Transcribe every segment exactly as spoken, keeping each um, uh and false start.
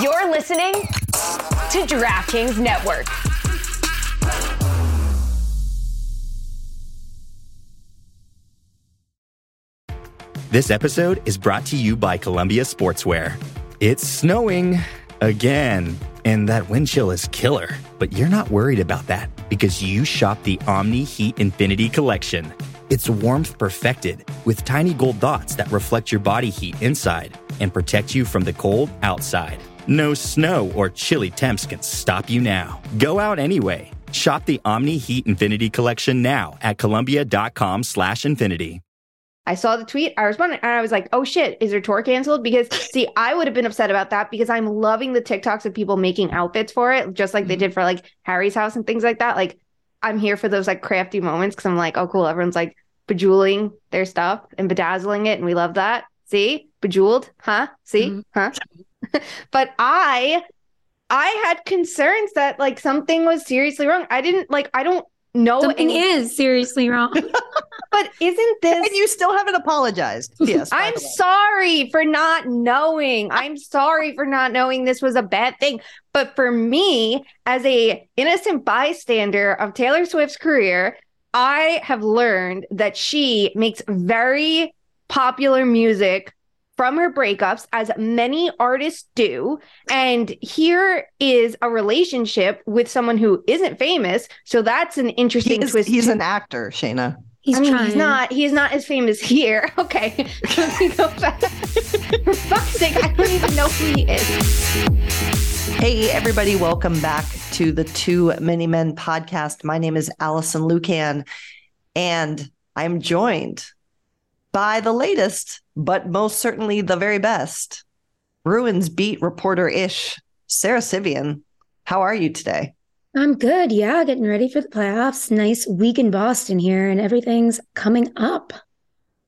You're listening to DraftKings Network. This episode is brought to you by Columbia Sportswear. It's snowing again, and that wind chill is killer. But you're not worried about that because you shop the Omni Heat Infinity Collection. It's warmth perfected with tiny gold dots that reflect your body heat inside and protect you from the cold outside. No snow or chilly temps can stop you now. Go out anyway. Shop the Omni Heat Infinity Collection now at Columbia.com slash Infinity. I saw the tweet, I responded, and I was like, oh shit, is her tour canceled? Because, see, I would have been upset about that because I'm loving the TikToks of people making outfits for it, just like they did for, like, Harry's House and things like that. Like, I'm here for those, like, crafty moments because I'm like, oh, cool, everyone's, like, bejeweling their stuff and bedazzling it, and we love that. See? Bejeweled? Huh? See? Mm-hmm. Huh? But I, I had concerns that, like, something was seriously wrong. I didn't, like, I don't know. Something any- is seriously wrong. But isn't this... And you still haven't apologized. Yes. I'm sorry for not knowing. I'm sorry for not knowing this was a bad thing. But for me, as a innocent bystander of Taylor Swift's career, I have learned that she makes very popular music from her breakups, as many artists do. And here is a relationship with someone who isn't famous. So that's an interesting he is, twist. He's too. An actor, Shayna. He's I mean, trying. He's not. He's not as famous here. Okay. Let me go back. For fuck's sake, I don't even know who he is. Hey, everybody. Welcome back to the Too Many Men podcast. My name is Allison Lucan, and I'm joined by the latest, but most certainly the very best, Bruins beat reporter-ish, Sarah Sivian. How are you today? I'm good, yeah, getting ready for the playoffs. Nice week in Boston here, and everything's coming up.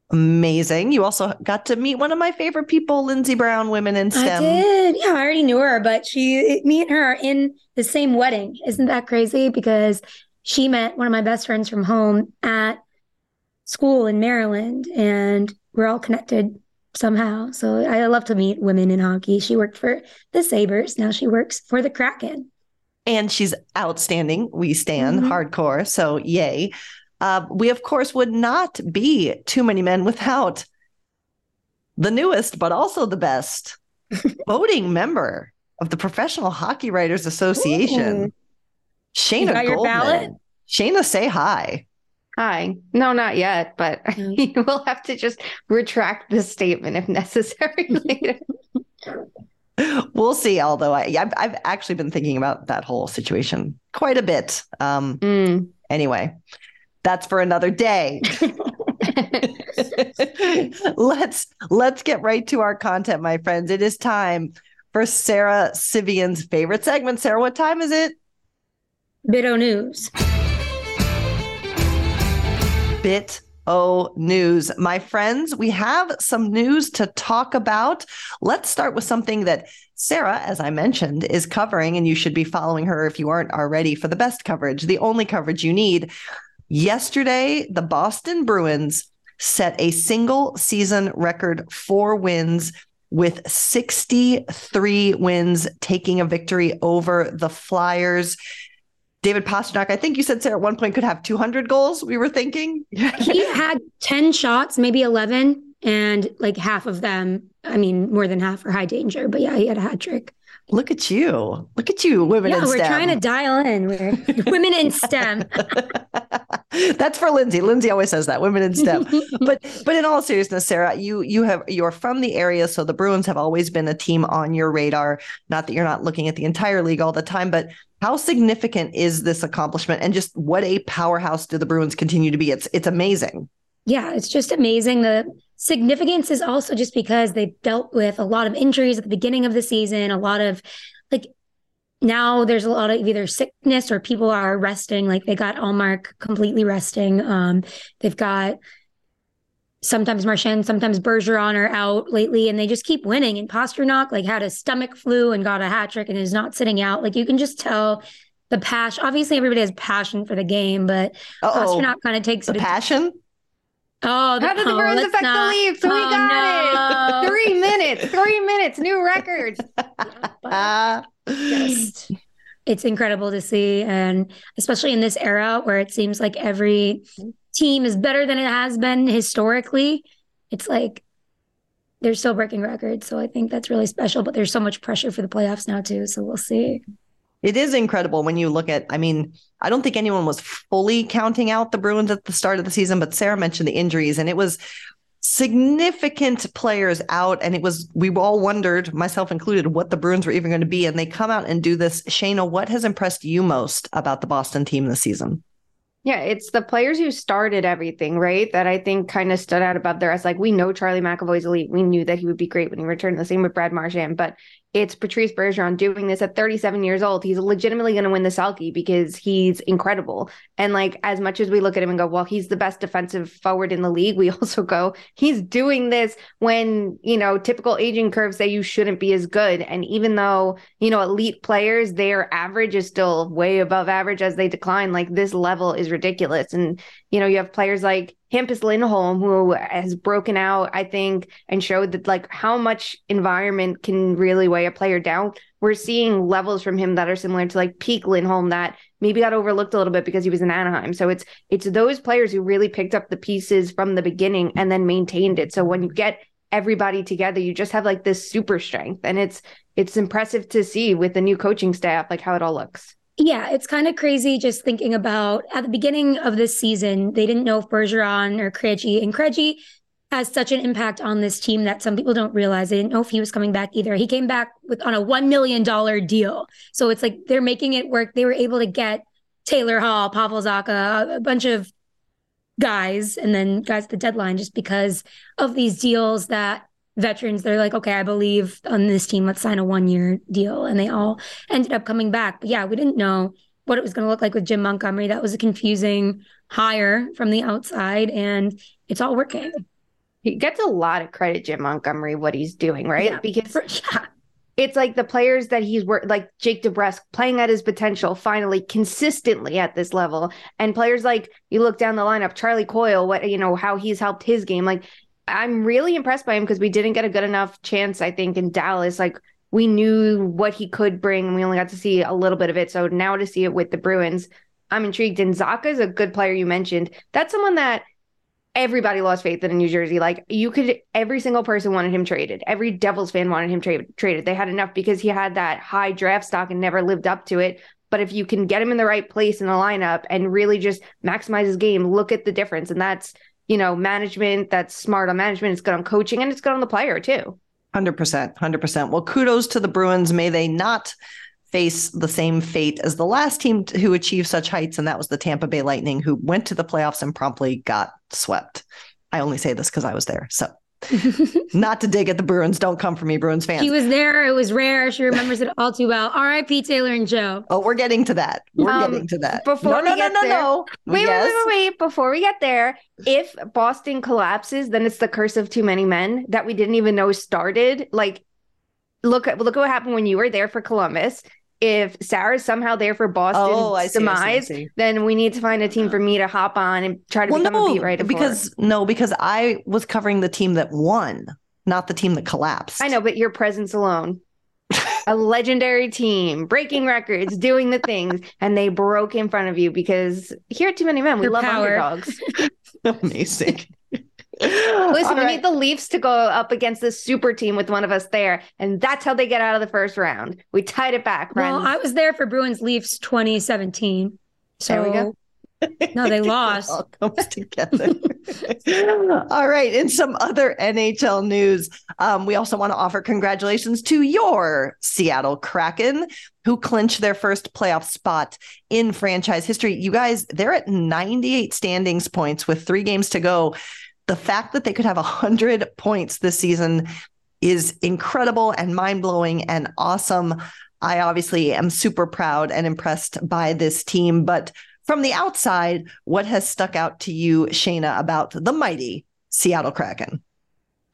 Amazing. You also got to meet one of my favorite people, Lindsey Brown, Women in STEM. I did. Yeah, I already knew her, but she, me and her are in the same wedding. Isn't that crazy? Because she met one of my best friends from home at school in Maryland, and we're all connected somehow. So I love to meet women in hockey. She worked for the Sabres. Now she works for the Kraken. And she's outstanding. We stand mm-hmm. hardcore. So yay. Uh, we, of course, would not be Too Many Men without the newest, but also the best voting member of the Professional Hockey Writers Association. Ooh. Shayna Goldman. Your ballot? Shayna, say hi. Hi. No, not yet, but we'll have to just retract this statement if necessary later. We'll see, although I, I've, I've actually been thinking about that whole situation quite a bit. Um, mm. Anyway, that's for another day. let's let's get right to our content, my friends. It is time for Sarah Sivian's favorite segment. Sarah, what time is it? Bit-O News. Bit O News. My friends, we have some news to talk about. Let's start with something that Sarah, as I mentioned, is covering, and you should be following her if you aren't already for the best coverage, the only coverage you need. Yesterday, the Boston Bruins set a single season record four wins with sixty-three wins, taking a victory over the Flyers. David Pastrnak, I think you said, Sarah, at one point could have two hundred goals, we were thinking. He had ten shots, maybe eleven, and like half of them, I mean, more than half are high danger. But yeah, he had a hat trick. Look at you. Look at you, women yeah, in STEM. Yeah, we're trying to dial in. We're women in STEM. That's for Lindsay. Lindsay always says that, women in STEM. but but in all seriousness, Sarah, you you have you're from the area, so the Bruins have always been a team on your radar. Not that you're not looking at the entire league all the time, but how significant is this accomplishment, and just what a powerhouse do the Bruins continue to be? It's it's amazing. Yeah, it's just amazing. The significance is also just because they dealt with a lot of injuries at the beginning of the season, a lot of like now there's a lot of either sickness or people are resting. Like they got Ullmark completely resting. Um, they've got sometimes Marchand, sometimes Bergeron are out lately, and they just keep winning. And Pastrnak like had a stomach flu and got a hat trick and is not sitting out. Like you can just tell the passion. Obviously, everybody has passion for the game, but Uh-oh. Pastrnak kind of takes the it passion. Oh, the, how did the Bruins oh, affect not, the Leafs? We oh, got no. it. Three minutes. Three minutes. New record. uh, Just, it's incredible to see, and especially in this era where it seems like every team is better than it has been historically. It's like they're still breaking records, so I think that's really special. But there's so much pressure for the playoffs now too, so we'll see. It is incredible when you look at, I mean, I don't think anyone was fully counting out the Bruins at the start of the season, but Sarah mentioned the injuries, and it was significant players out. And it was, we all wondered, myself included, what the Bruins were even going to be. And they come out and do this. Shayna, what has impressed you most about the Boston team this season? Yeah, it's the players who started everything, right? That I think kind of stood out above the rest. Like, we know Charlie McAvoy's elite. We knew that he would be great when he returned. The same with Brad Marchand. But it's Patrice Bergeron doing this at thirty-seven years old. He's legitimately going to win the Selke because he's incredible. And like, as much as we look at him and go, well, he's the best defensive forward in the league, we also go, he's doing this when, you know, typical aging curves say you shouldn't be as good. And even though, you know, elite players, their average is still way above average as they decline. Like, this level is ridiculous. And, you know, you have players like Hampus Lindholm, who has broken out, I think, and showed that like how much environment can really weigh a player down. We're seeing levels from him that are similar to like peak Lindholm that maybe got overlooked a little bit because he was in Anaheim. So it's it's those players who really picked up the pieces from the beginning and then maintained it. So when you get everybody together, you just have like this super strength, and it's it's impressive to see with the new coaching staff, like how it all looks. Yeah, it's kind of crazy just thinking about at the beginning of this season, they didn't know if Bergeron or Krejci, and Krejci has such an impact on this team that some people don't realize. They didn't know if he was coming back either. He came back with on a one million dollars deal. So it's like they're making it work. They were able to get Taylor Hall, Pavel Zaka, a bunch of guys, and then guys at the deadline just because of these deals that veterans, they're like, okay, I believe on this team, let's sign a one-year deal. And they all ended up coming back. But yeah, we didn't know what it was going to look like with Jim Montgomery. That was a confusing hire from the outside, and it's all working. He gets a lot of credit, Jim Montgomery, what he's doing, right? Yeah, because for, yeah. It's like the players that he's worked, like Jake DeBrusk playing at his potential, finally consistently at this level. And players like, you look down the lineup, Charlie Coyle, what, you know, how he's helped his game. Like, I'm really impressed by him because we didn't get a good enough chance, I think, in Dallas. Like, we knew what he could bring, and we only got to see a little bit of it. So now to see it with the Bruins, I'm intrigued. And Zaka is a good player you mentioned. That's someone that everybody lost faith in in New Jersey. Like, you could, every single person wanted him traded. Every Devils fan wanted him tra- traded. They had enough because he had that high draft stock and never lived up to it. But if you can get him in the right place in the lineup and really just maximize his game, look at the difference. And that's, you know, management, that's smart on management. It's good on coaching, and it's good on the player too. one hundred percent. one hundred percent. Well, kudos to the Bruins. May they not face the same fate as the last team who achieved such heights. And that was the Tampa Bay Lightning, who went to the playoffs and promptly got swept. I only say this because I was there. So not to dig at the Bruins. Don't come for me, Bruins fans. She was there. It was rare. She remembers it all too well. R I P Taylor and Joe. Oh, we're getting to that. We're um, getting to that. Before no, we no, get no, no, there, no. Wait, yes. wait, wait, wait. Before we get there, if Boston collapses, then it's the curse of too many men that we didn't even know started. Like, look at look at what happened when you were there for Columbus. If Sarah's somehow there for Boston's oh, I see, demise, I see, I see. Then we need to find a team for me to hop on and try to well, become no, a beat writer. Because no, because I was covering the team that won, not the team that collapsed. I know, but your presence alone, a legendary team, breaking records, doing the things, and they broke in front of you because here at Too Many Men, we Your love power. Underdogs. Amazing. Listen, right. We need the Leafs to go up against this super team with one of us there, and that's how they get out of the first round. We tied it back, friends. Well, I was there for Bruins Leafs twenty seventeen. So there we go. No, they lost. It all comes together. All right. In some other N H L news, um, we also want to offer congratulations to your Seattle Kraken, who clinched their first playoff spot in franchise history. You guys, they're at ninety-eight standings points with three games to go. The fact that they could have one hundred points this season is incredible and mind-blowing and awesome. I obviously am super proud and impressed by this team. But from the outside, what has stuck out to you, Shayna, about the mighty Seattle Kraken?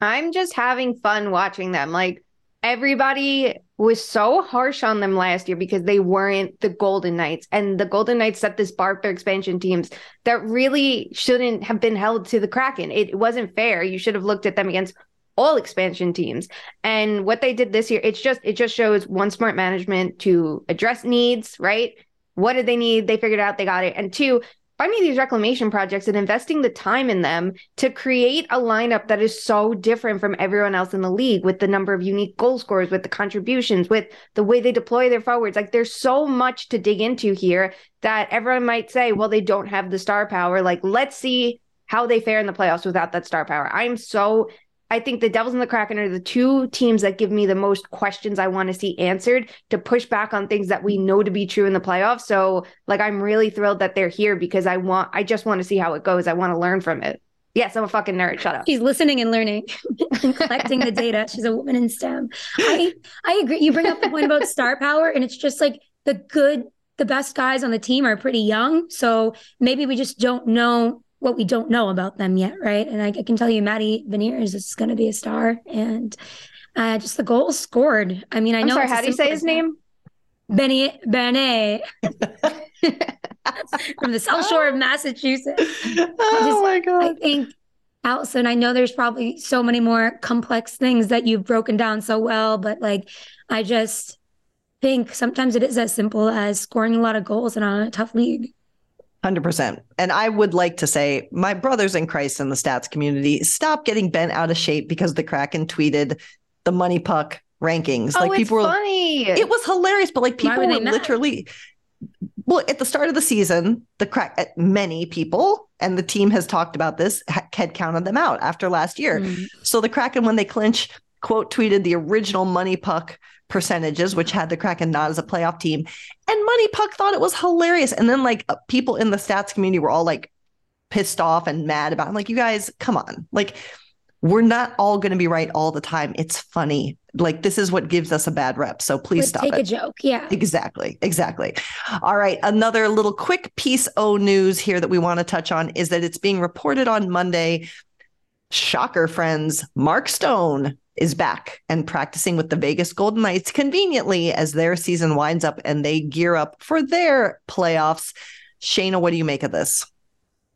I'm just having fun watching them. Like, everybody was so harsh on them last year because they weren't the Golden Knights. And the Golden Knights set this bar for expansion teams that really shouldn't have been held to the Kraken. It wasn't fair. You should have looked at them against all expansion teams. And what they did this year, it's just, it just shows one, smart management to address needs, right? What did they need? They figured out, they got it. And two, finding these reclamation projects and investing the time in them to create a lineup that is so different from everyone else in the league, with the number of unique goal scorers, with the contributions, with the way they deploy their forwards. Like, there's so much to dig into here that everyone might say, well, they don't have the star power. Like, let's see how they fare in the playoffs without that star power. I'm so... I think the Devils and the Kraken are the two teams that give me the most questions I want to see answered, to push back on things that we know to be true in the playoffs. So, like, I'm really thrilled that they're here because I want, I just want to see how it goes. I want to learn from it. Yes, I'm a fucking nerd. Shut up. She's listening and learning and collecting the data. She's a woman in STEM. I, I agree. You bring up the point about star power, and it's just like the good, the best guys on the team are pretty young. So maybe we just don't know what we don't know about them yet, right? And I, I can tell you, Maddie Beniers is going to be a star, and uh, just the goals scored. I mean, I I'm know. Sorry, how do you say his name? Benny Benet from the South Shore of Massachusetts. Oh just, my god! I think, Allison, I know there's probably so many more complex things that you've broken down so well, but like, I just think sometimes it is as simple as scoring a lot of goals in a tough league. one hundred percent. And I would like to say, my brothers in Christ in the stats community, stop getting bent out of shape because the Kraken tweeted the Money Puck rankings. Oh, like, it's people were funny. It was hilarious, but like, people were, were literally, well, at the start of the season, the Kraken, many people, and the team has talked about this, had counted them out after last year. Mm. So the Kraken, when they clinch, quote tweeted the original Money Puck percentages, which had the Kraken not as a playoff team, and Money Puck thought it was hilarious. And then like, people in the stats community were all like pissed off and mad about it. I'm like, you guys, come on. Like, we're not all going to be right all the time. It's funny. Like, this is what gives us a bad rep. So please stop it. Take a joke. Yeah, exactly. Exactly. All right. Another little quick piece of news here that we want to touch on is that it's being reported on Monday. Shocker, friends. Mark Stone is back and practicing with the Vegas Golden Knights, conveniently, as their season winds up and they gear up for their playoffs. Shayna, what do you make of this?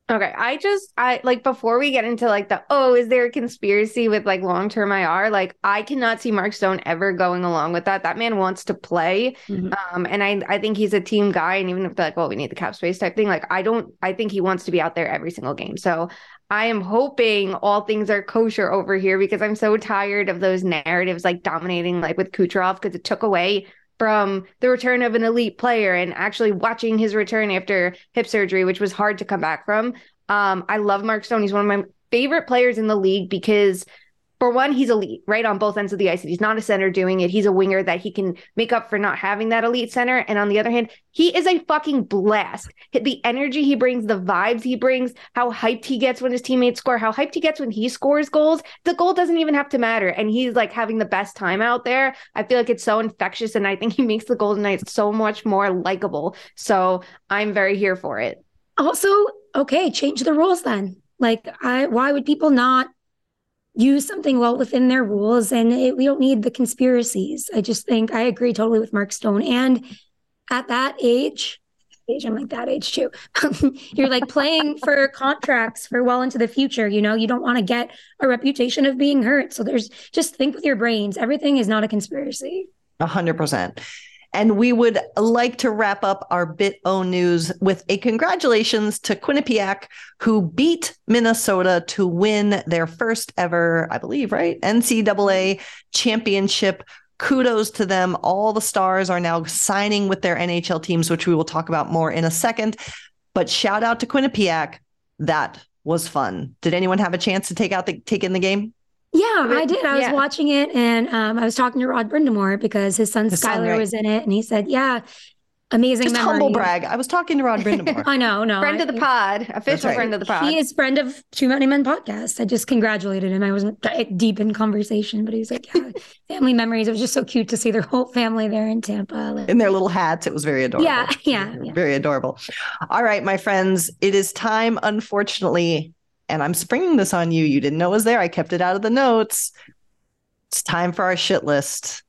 Okay, I just, I like, before we get into like the, oh, is there a conspiracy with like long-term I R? Like, I cannot see Mark Stone ever going along with that. That man wants to play. Mm-hmm. Um, and I, I think he's a team guy. And even if they're like, well, we need the cap space type thing, like, I don't, I think he wants to be out there every single game. So I am hoping all things are kosher over here, because I'm so tired of those narratives, like dominating, like with Kucherov, because it took away from the return of an elite player and actually watching his return after hip surgery, which was hard to come back from. Um, I love Mark Stone. He's one of my favorite players in the league because, for one, he's elite, right, on both ends of the ice. He's not a center doing it. He's a winger that he can make up for not having that elite center. And on the other hand, he is a fucking blast. The energy he brings, the vibes he brings, how hyped he gets when his teammates score, how hyped he gets when he scores goals. The goal doesn't even have to matter. And he's like having the best time out there. I feel like it's so infectious. And I think he makes the Golden Knights so much more likable. So I'm very here for it. Also, okay, change the rules then. Like, I, why would people not use something well within their rules? And it, we don't need the conspiracies. I just think I agree totally with Mark Stone. And at that age, age I'm like that age too. You're like playing for contracts for well into the future. You know, you don't want to get a reputation of being hurt. So there's just think with your brains. Everything is not a conspiracy. A hundred percent. And we would like to wrap up our Bit O News with a congratulations to Quinnipiac, who beat Minnesota to win their first ever, I believe, right, N C double A championship. Kudos to them. All the stars are now signing with their N H L teams, which we will talk about more in a second. But shout out to Quinnipiac. That was fun. Did anyone have a chance to take out the take in the game? Yeah, I did. I yeah. was watching it, and um, I was talking to Rod Brindamore because his son his Skylar son, right? was in it, and he said, yeah, amazing Just memory. Humble brag. I was talking to Rod Brindamore. I know, no. Friend I, of the pod. Official right. friend of the pod. He is friend of Too Many Men podcast. I just congratulated him. I wasn't deep in conversation, but he was like, yeah, family memories. It was just so cute to see their whole family there in Tampa. Like, in their little hats. It was very adorable. Yeah, yeah. Very, yeah. very adorable. All right, my friends, it is time, unfortunately, and I'm springing this on you. You didn't know it was there. I kept it out of the notes. It's time for our shit list.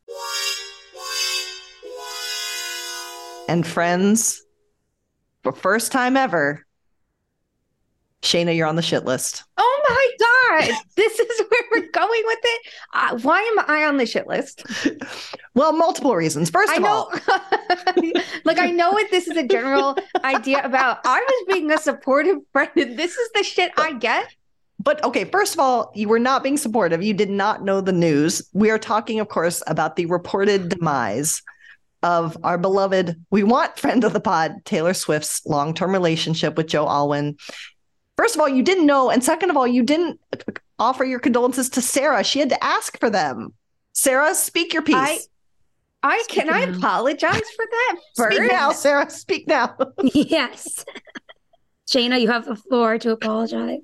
and friends, for first time ever, Shayna, you're on the shit list. Oh my God. This is where we're going with it. Uh, why am I on the shit list? Well, multiple reasons. First of I know, all. Like, I know what this is a general idea about. I was being a supportive friend, and this is the shit I get. But okay, first of all, you were not being supportive. You did not know the news. We are talking, of course, about the reported demise of our beloved, we want friend of the pod, Taylor Swift's long-term relationship with Joe Alwyn. First of all, you didn't know. And second of all, you didn't offer your condolences to Sarah. She had to ask for them. Sarah, speak your piece. I, I can now. I apologize for that. Bird? Speak now, Sarah. Speak now. Yes. Shayna, you have the floor to apologize.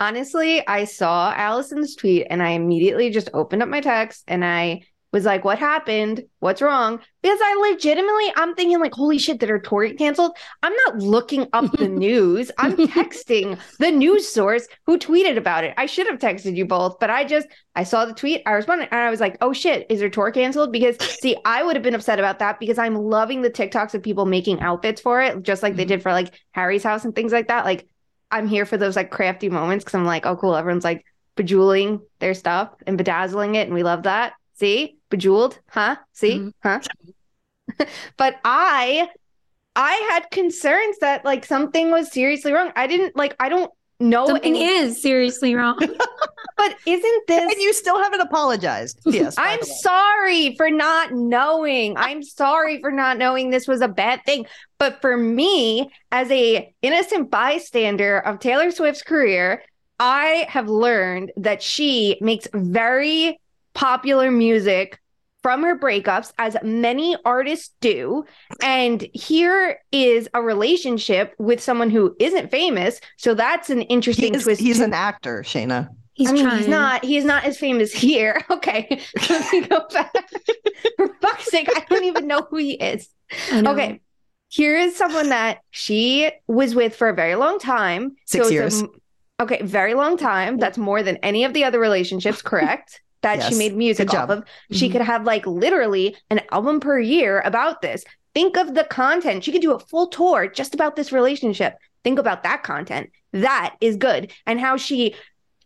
Honestly, I saw Allison's tweet and I immediately just opened up my text and I was like, what happened? What's wrong? Because I legitimately, I'm thinking like, holy shit, did her tour get canceled? I'm not looking up the news. I'm texting the news source who tweeted about it. I should have texted you both, but I just, I saw the tweet, I responded, and I was like, oh shit, is her tour canceled? Because see, I would have been upset about that because I'm loving the TikToks of people making outfits for it, just like they did for like Harry's House and things like that. Like, I'm here for those like crafty moments because I'm like, oh cool, everyone's like bejeweling their stuff and bedazzling it, and we love that. See? Bejeweled, huh? See? Mm-hmm. Huh? But I, I had concerns that like something was seriously wrong. I didn't like, I don't know. Something any- is seriously wrong. But isn't this. And you still haven't apologized. Yes. I'm sorry for not knowing. I'm sorry for not knowing this was a bad thing. But for me, as a innocent bystander of Taylor Swift's career, I have learned that she makes very popular music from her breakups, as many artists do. And here is a relationship with someone who isn't famous. So that's an interesting he is, twist. He's too. An actor, Shayna. He's I mean, trying. He's not, he is not as famous here. Okay. Go back. For fuck's sake, I don't even know who he is. Okay. Here is someone that she was with for a very long time. Six so years. A, okay. Very long time. That's more than any of the other relationships. Correct. That yes. She made music off of. She mm-hmm. could have like literally an album per year about this. Think of the content. She could do a full tour just about this relationship. Think about that content. That is good. And how she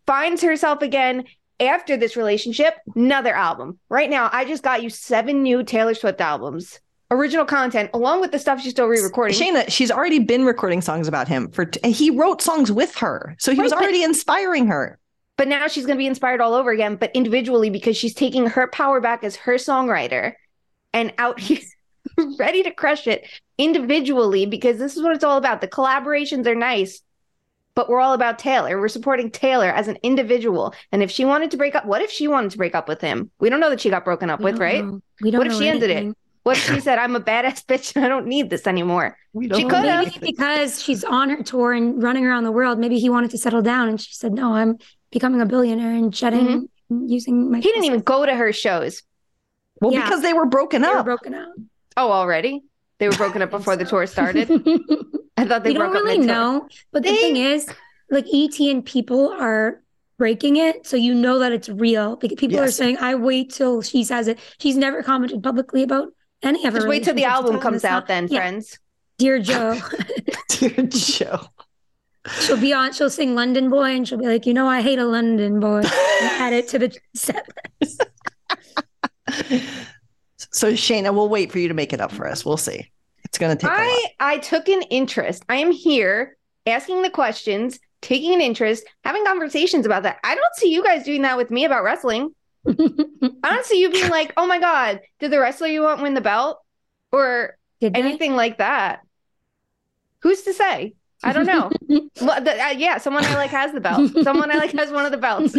finds herself again after this relationship, another album. Right now, I just got you seven new Taylor Swift albums. Original content, along with the stuff she's still re-recording. Shayna, she's already been recording songs about him. for. T- he wrote songs with her. So he right, was already but- inspiring her. But now she's going to be inspired all over again, but individually, because she's taking her power back as her songwriter and out here ready to crush it individually, because this is what it's all about. The collaborations are nice, but we're all about Taylor. We're supporting Taylor as an individual. And if she wanted to break up, what if she wanted to break up with him? We don't know that she got broken up we with, right? Know. We don't What if know she anything. Ended it? What if she said, I'm a badass bitch and I don't need this anymore? We don't she could have. Maybe because she's on her tour and running around the world, maybe he wanted to settle down and she said, no, I'm becoming a billionaire and shedding, mm-hmm. and using my. He didn't even go to her shows. Well, yeah. Because they were broken up. They were broken up. Oh, already? They were broken up before so. the tour started? I thought they we broke don't up really know. But they... the thing is, like, E T and people are breaking it. So you know that it's real. Because people yes. are saying, I wait till she says it. She's never commented publicly about any of her. Just wait till the album comes out then, yeah. friends. Dear Joe. Dear Joe. She'll be on, she'll sing London Boy and she'll be like, you know, I hate a London boy. Add it to the sentence. So Shayna, we'll wait for you to make it up for us. We'll see. It's going to take I, a lot. I took an interest. I am here asking the questions, taking an interest, having conversations about that. I don't see you guys doing that with me about wrestling. I don't see you being like, oh my God, did the wrestler you want win the belt? Or did anything they? Like that. Who's to say? I don't know. Well, the, uh, yeah, someone I like has the belt. Someone I like has one of the belts.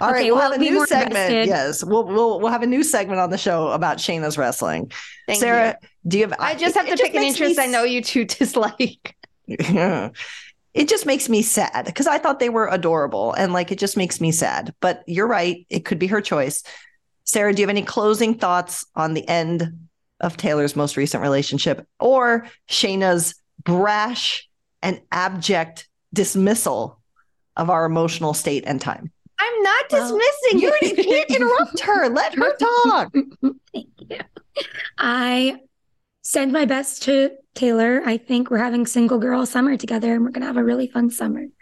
All right, okay, we'll, we'll have a new segment. Invested. Yes, we'll we'll we'll have a new segment on the show about Shayna's wrestling. Thank Sarah, you. do you have? I just have it, to it pick an interest me... I know you two dislike. Yeah. It just makes me sad because I thought they were adorable and like it just makes me sad. But you're right; it could be her choice. Sarah, do you have any closing thoughts on the end of Taylor's most recent relationship or Shayna's brash? An abject dismissal of our emotional state and time. I'm not dismissing. Well, you already can't interrupt her. Let her talk. Thank you. I send my best to Taylor. I think we're having single girl summer together and we're going to have a really fun summer. Amazing.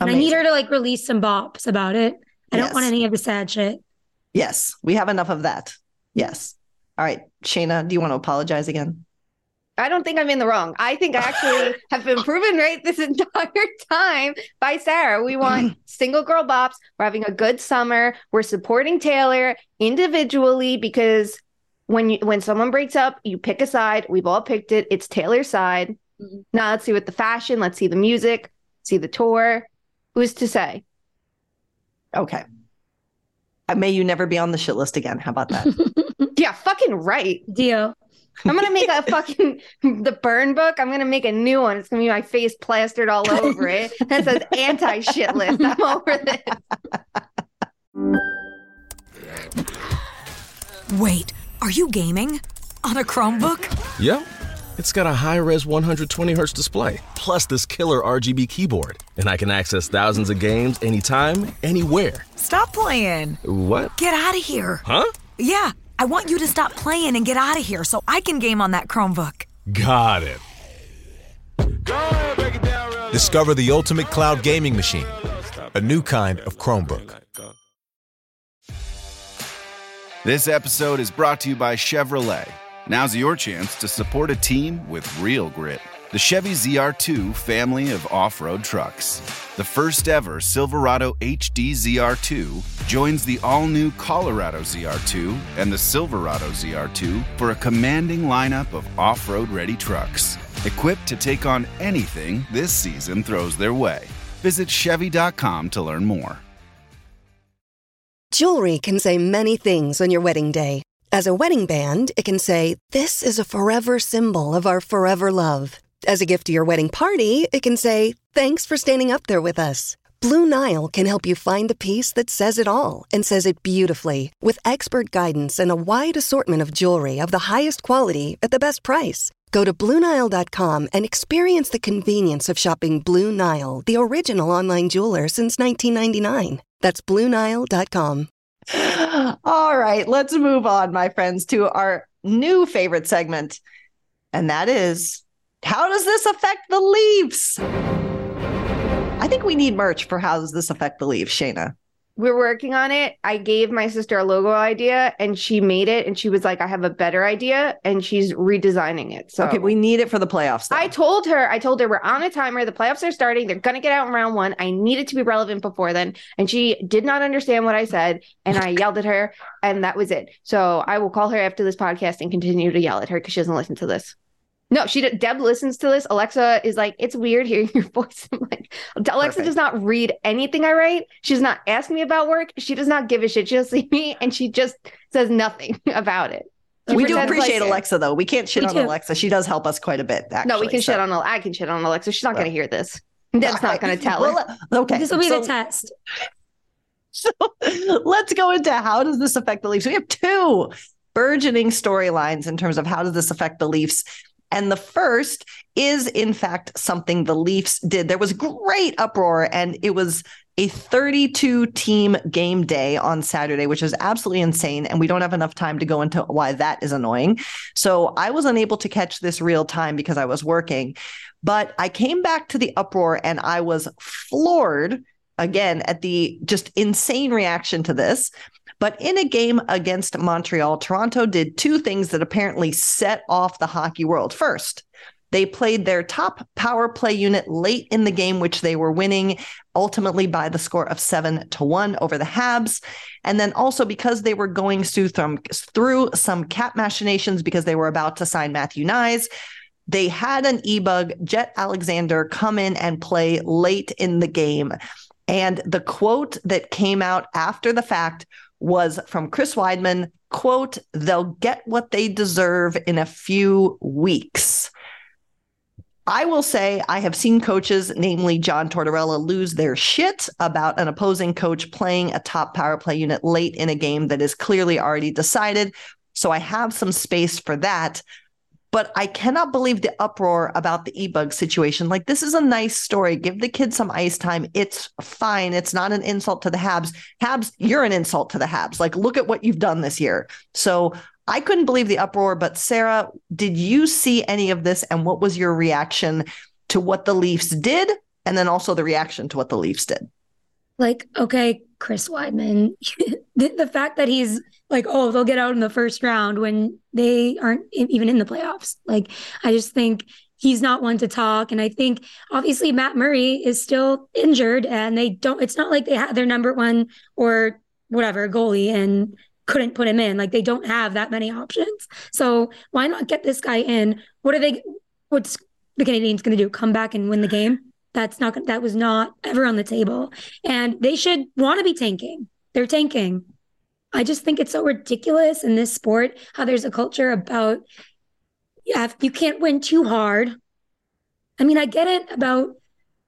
And I need her to like release some bops about it. I yes. don't want any of the sad shit. Yes. We have enough of that. Yes. All right. Shayna, do you want to apologize again? I don't think I'm in the wrong. I think I actually have been proven right this entire time by Sarah. We want single girl bops. We're having a good summer. We're supporting Taylor individually because when you, when someone breaks up, you pick a side. We've all picked it. It's Taylor's side. Mm-hmm. Now let's see what the fashion. Let's see the music. See the tour. Who's to say? Okay. May you never be on the shit list again. How about that? Yeah, fucking right. Deal. I'm going to make a fucking, the burn book. I'm going to make a new one. It's going to be my face plastered all over it. That says anti-shit list. I'm over this. Wait, are you gaming on a Chromebook? Yep. It's got a high-res one hundred twenty hertz display, plus this killer R G B keyboard. And I can access thousands of games anytime, anywhere. Stop playing. What? Get out of here. Huh? Yeah. I want you to stop playing and get out of here so I can game on that Chromebook. Got it. Discover the ultimate cloud gaming machine, a new kind of Chromebook. This episode is brought to you by Chevrolet. Now's your chance to support a team with real grit. The Chevy Z R two family of off-road trucks. The first ever Silverado H D Z R two joins the all-new Colorado Z R two and the Silverado Z R two for a commanding lineup of off-road ready trucks, equipped to take on anything this season throws their way. Visit Chevy dot com to learn more. Jewelry can say many things on your wedding day. As a wedding band, it can say, "This is a forever symbol of our forever love." As a gift to your wedding party, it can say, "Thanks for standing up there with us." Blue Nile can help you find the piece that says it all and says it beautifully, with expert guidance and a wide assortment of jewelry of the highest quality at the best price. Go to Blue Nile dot com and experience the convenience of shopping Blue Nile, the original online jeweler since nineteen ninety-nine. That's Blue Nile dot com. All right, let's move on, my friends, to our new favorite segment, and that is... how does this affect the Leafs? I think we need merch for how does this affect the Leafs, Shayna. We're working on it. I gave my sister a logo idea and she made it and she was like, I have a better idea, and she's redesigning it. So okay, we need it for the playoffs, though. I told her, I told her we're on a timer. The playoffs are starting. They're going to get out in round one. I need it to be relevant before then. And she did not understand what I said. And I yelled at her and that was it. So I will call her after this podcast and continue to yell at her because she doesn't listen to this. No, she Deb listens to this. Alexa is like, it's weird hearing your voice. I'm like, Alexa Perfect. Does not read anything I write. She does not ask me about work. She does not give a shit. She'll see me and she just says nothing about it. She we do appreciate like Alexa, though. We can't shit we on do. Alexa. She does help us quite a bit, actually. No, we can so. shit on Alexa. I can shit on Alexa. She's not well, going to hear this. Deb's not going to tell well, her. Okay. This will be so, the test. So let's go into how does this affect the Leafs. We have two burgeoning storylines in terms of how does this affect the Leafs. And the first is, in fact, something the Leafs did. There was great uproar, and it was a thirty-two team game day on Saturday, which is absolutely insane. And we don't have enough time to go into why that is annoying. So I was unable to catch this real time because I was working. But I came back to the uproar, and I was floored, again, at the just insane reaction to this. But in a game against Montreal, Toronto did two things that apparently set off the hockey world. First, they played their top power play unit late in the game, which they were winning ultimately by the score of seven to one over the Habs. And then also because they were going through, through some cap machinations because they were about to sign Matthew Nyes, they had an e-bug, Jet Alexander, come in and play late in the game. And the quote that came out after the fact was from Chris Wideman, quote, "They'll get what they deserve in a few weeks." I will say I have seen coaches, namely John Tortorella, lose their shit about an opposing coach playing a top power play unit late in a game that is clearly already decided. So I have some space for that. But I cannot believe the uproar about the e-bug situation. Like, this is a nice story. Give the kid some ice time. It's fine. It's not an insult to the Habs. Habs, you're an insult to the Habs. Like, look at what you've done this year. So I couldn't believe the uproar, but Sarah, did you see any of this? And what was your reaction to what the Leafs did? And then also the reaction to what the Leafs did. Like, okay, Chris Wideman, the, the fact that he's like, oh, they'll get out in the first round when they aren't even in the playoffs. Like, I just think he's not one to talk. And I think obviously Matt Murray is still injured and they don't, it's not like they had their number one or whatever goalie and couldn't put him in. Like, they don't have that many options. So why not get this guy in? What are they, what's the Canadiens going to do? Come back and win the game? That's not, that was not ever on the table. And they should want to be tanking. They're tanking. I just think it's so ridiculous in this sport how there's a culture about, yeah, you can't win too hard. I mean, I get it about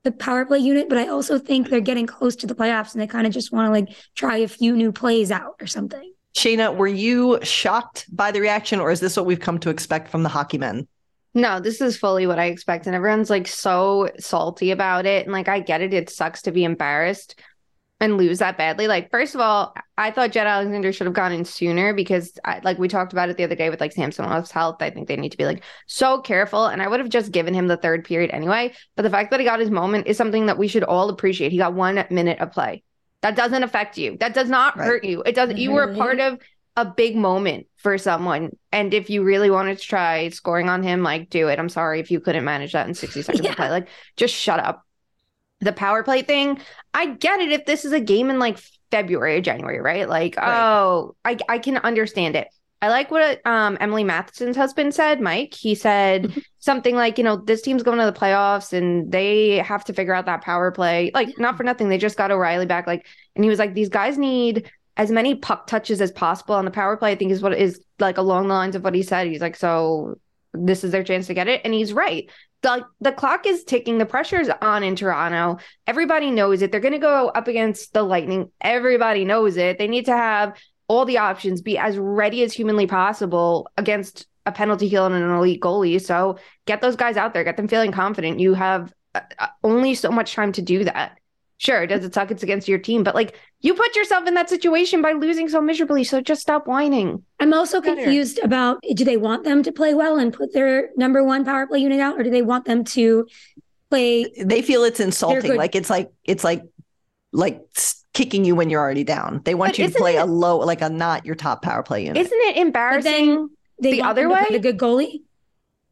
the power play unit, but I also think they're getting close to the playoffs and they kind of just want to like try a few new plays out or something. Shayna, were you shocked by the reaction, or is this what we've come to expect from the hockey men? No, this is fully what I expect. And everyone's like so salty about it. And like, I get it. It sucks to be embarrassed and lose that badly. Like, first of all, I thought Jed Alexander should have gone in sooner because I, like we talked about it the other day with like Samsonov's health. I think they need to be like so careful. And I would have just given him the third period anyway. But the fact that he got his moment is something that we should all appreciate. He got one minute of play. That doesn't affect you. That does not right. hurt you. It doesn't. You were a part of a big moment for someone. And if you really wanted to try scoring on him, like, do it. I'm sorry if you couldn't manage that in sixty seconds yeah. of play. Like, just shut up. The power play thing, I get it if this is a game in like February or January, right? Like, right. oh, I, I can understand it. I like what um, Emily Matheson's husband said, Mike. He said something like, you know, this team's going to the playoffs and they have to figure out that power play. Like, not for nothing. They just got O'Reilly back. Like, and he was like, these guys need as many puck touches as possible on the power play, I think is what is like along the lines of what he said. He's like, so this is their chance to get it. And he's right. The, the clock is ticking. The pressure's on in Toronto. Everybody knows it. They're going to go up against the Lightning. Everybody knows it. They need to have all the options, be as ready as humanly possible against a penalty kill and an elite goalie. So get those guys out there. Get them feeling confident. You have only so much time to do that. Sure, does it suck? It's against your team. But, like, you put yourself in that situation by losing so miserably, so just stop whining. I'm also confused about, do they want them to play well and put their number one power play unit out, or do they want them to play? They feel it's insulting. Like, it's like, it's like, like kicking you when you're already down. They want you to play a low, like a not your top power play unit. Isn't it embarrassing the other way? The good goalie?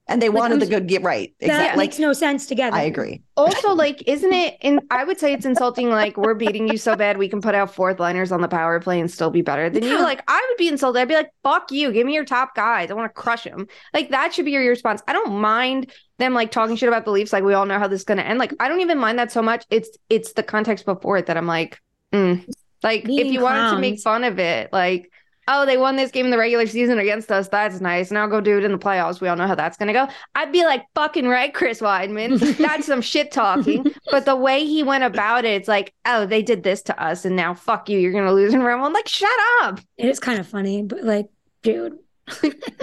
And they wanted like, the good get right. That exactly. makes like, no sense together. I agree. Also, like, isn't it? And I would say it's insulting. Like, we're beating you so bad, we can put out fourth liners on the power play and still be better than you. Like, I would be insulted. I'd be like, "Fuck you! Give me your top guys. I want to crush them." Like, that should be your response. I don't mind them like talking shit about the Leafs. Like, we all know how this is gonna end. Like, I don't even mind that so much. It's it's the context before it that I'm like, mm. like Being if you clowns. wanted to make fun of it, like. Oh, they won this game in the regular season against us. That's nice. Now go do it in the playoffs. We all know how that's going to go. I'd be like, fucking right, Chris Wideman. That's some shit talking. But the way he went about it, it's like, oh, they did this to us. And now, fuck you. You're going to lose in round one. Like, shut up. It is kind of funny, but like, dude.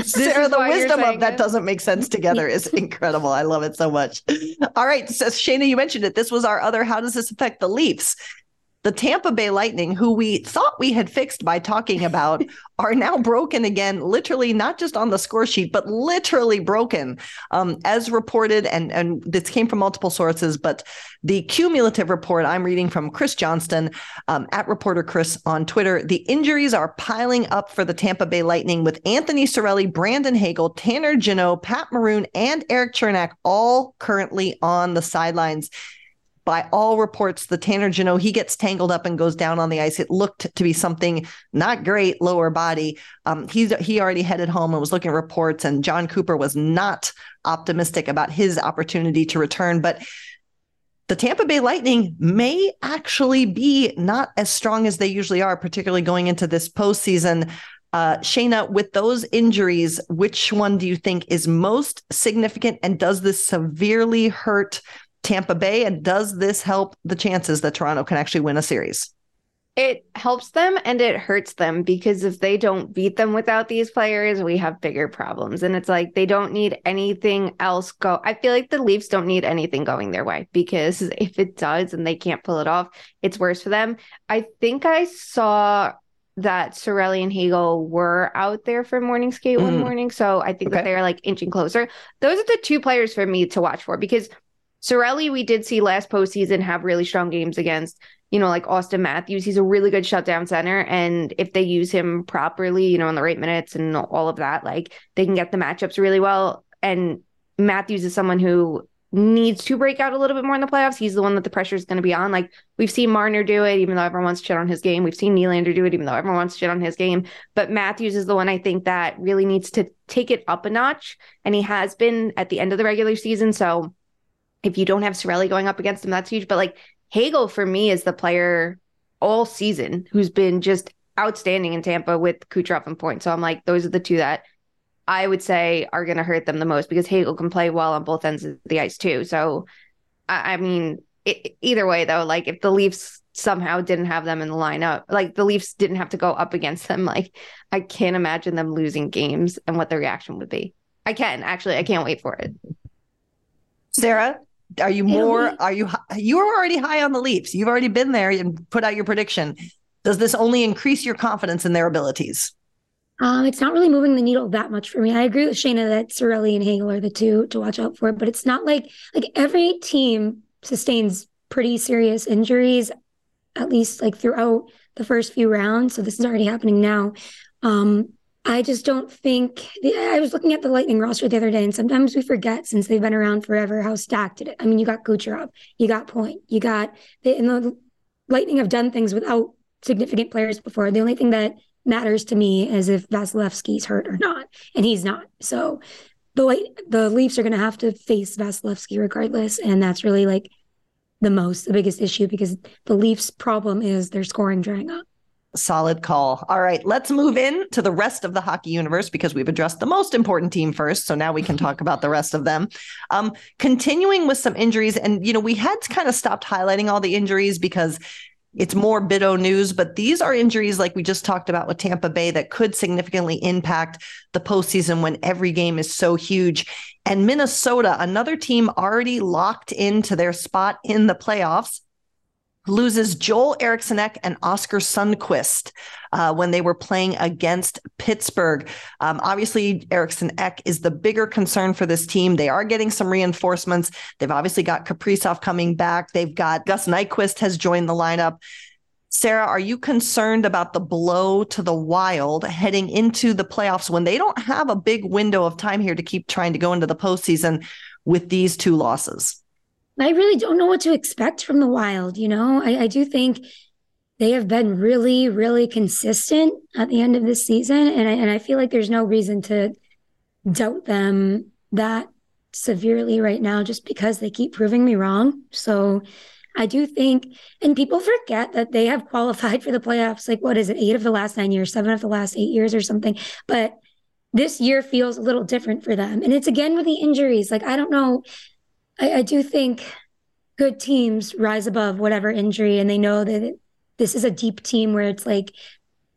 Sarah, the wisdom of that it. Doesn't make sense together is incredible. I love it so much. All right. So, Shayna, you mentioned it. This was our other, how does this affect the Leafs? The Tampa Bay Lightning, who we thought we had fixed by talking about, are now broken again, literally not just on the score sheet, but literally broken. Um, as reported, and, and this came from multiple sources, but the cumulative report I'm reading from Chris Johnston, um, at Reporter Chris on Twitter, the injuries are piling up for the Tampa Bay Lightning with Anthony Cirelli, Brandon Hagel, Tanner Janot, Pat Maroon, and Eric Chernak all currently on the sidelines. By all reports, the Tanner Janot, he gets tangled up and goes down on the ice. It looked to be something not great, lower body. Um, he's, he already headed home and was looking at reports, and John Cooper was not optimistic about his opportunity to return. But the Tampa Bay Lightning may actually be not as strong as they usually are, particularly going into this postseason. Uh, Shayna, with those injuries, which one do you think is most significant, and does this severely hurt Tampa Bay, and does this help the chances that Toronto can actually win a series? It helps them and it hurts them, because if they don't beat them without these players, we have bigger problems. And it's like, they don't need anything else go. I feel like the Leafs don't need anything going their way, because if it does and they can't pull it off, it's worse for them. I think I saw that Cirelli and Hagel were out there for morning skate mm. one morning. So I think okay. that they're like inching closer. Those are the two players for me to watch for, because Cirelli, we did see last postseason have really strong games against, you know, like Austin Matthews. He's a really good shutdown center. And if they use him properly, you know, in the right minutes and all of that, like they can get the matchups really well. And Matthews is someone who needs to break out a little bit more in the playoffs. He's the one that the pressure is going to be on. Like we've seen Marner do it, even though everyone wants to shit on his game. We've seen Nylander do it, even though everyone wants to shit on his game. But Matthews is the one I think that really needs to take it up a notch. And he has been at the end of the regular season. So if you don't have Cirelli going up against him, that's huge. But like Hagel for me is the player all season who's been just outstanding in Tampa with Kucherov and points. So I'm like, those are the two that I would say are going to hurt them the most, because Hagel can play well on both ends of the ice too. So, I, I mean, it, either way though, like if the Leafs somehow didn't have them in the lineup, like the Leafs didn't have to go up against them, like I can't imagine them losing games and what their reaction would be. I can actually, I can't wait for it. Sarah, are you more, are you, you were already high on the Leafs. You've already been there and put out your prediction. Does this only increase your confidence in their abilities? Um, it's not really moving the needle that much for me. I agree with Shayna that Cirelli and Hagel are the two to watch out for, but it's not like, like every team sustains pretty serious injuries, at least like throughout the first few rounds. So this is already happening now. Um, I just don't think, the, I was looking at the Lightning roster the other day, and sometimes we forget, since they've been around forever, how stacked it is. I mean, you got Kucherov, you got Point, you got, the, and the Lightning have done things without significant players before. The only thing that matters to me as if Vasilevsky's hurt or not, and he's not. So the light, the Leafs are going to have to face Vasilevsky regardless, and that's really like the most, the biggest issue, because the Leafs' problem is their scoring drying up. Solid call. All right, let's move in to the rest of the hockey universe, because we've addressed the most important team first. So now we can talk about the rest of them. Um, continuing with some injuries, and you know, we had kind of stopped highlighting all the injuries because it's more Bitto news, but these are injuries like we just talked about with Tampa Bay that could significantly impact the postseason when every game is so huge. And Minnesota, another team already locked into their spot in the playoffs, loses Joel Eriksson Ek and Oscar Sundquist uh, when they were playing against Pittsburgh. Um, obviously, Eriksson Ek is the bigger concern for this team. They are getting some reinforcements. They've obviously got Kaprizov coming back. They've got Gus Nyquist has joined the lineup. Sarah, are you concerned about the blow to the Wild heading into the playoffs when they don't have a big window of time here to keep trying to go into the postseason with these two losses? I really don't know what to expect from the Wild. You know, I, I do think they have been really, really consistent at the end of this season. And I, and I feel like there's no reason to doubt them that severely right now, just because they keep proving me wrong. So I do think, and people forget that they have qualified for the playoffs. Like, what is it? Eight of the last nine years, seven of the last eight years or something. But this year feels a little different for them. And it's again with the injuries. Like, I don't know. I, I do think good teams rise above whatever injury, and they know that this is a deep team where it's like,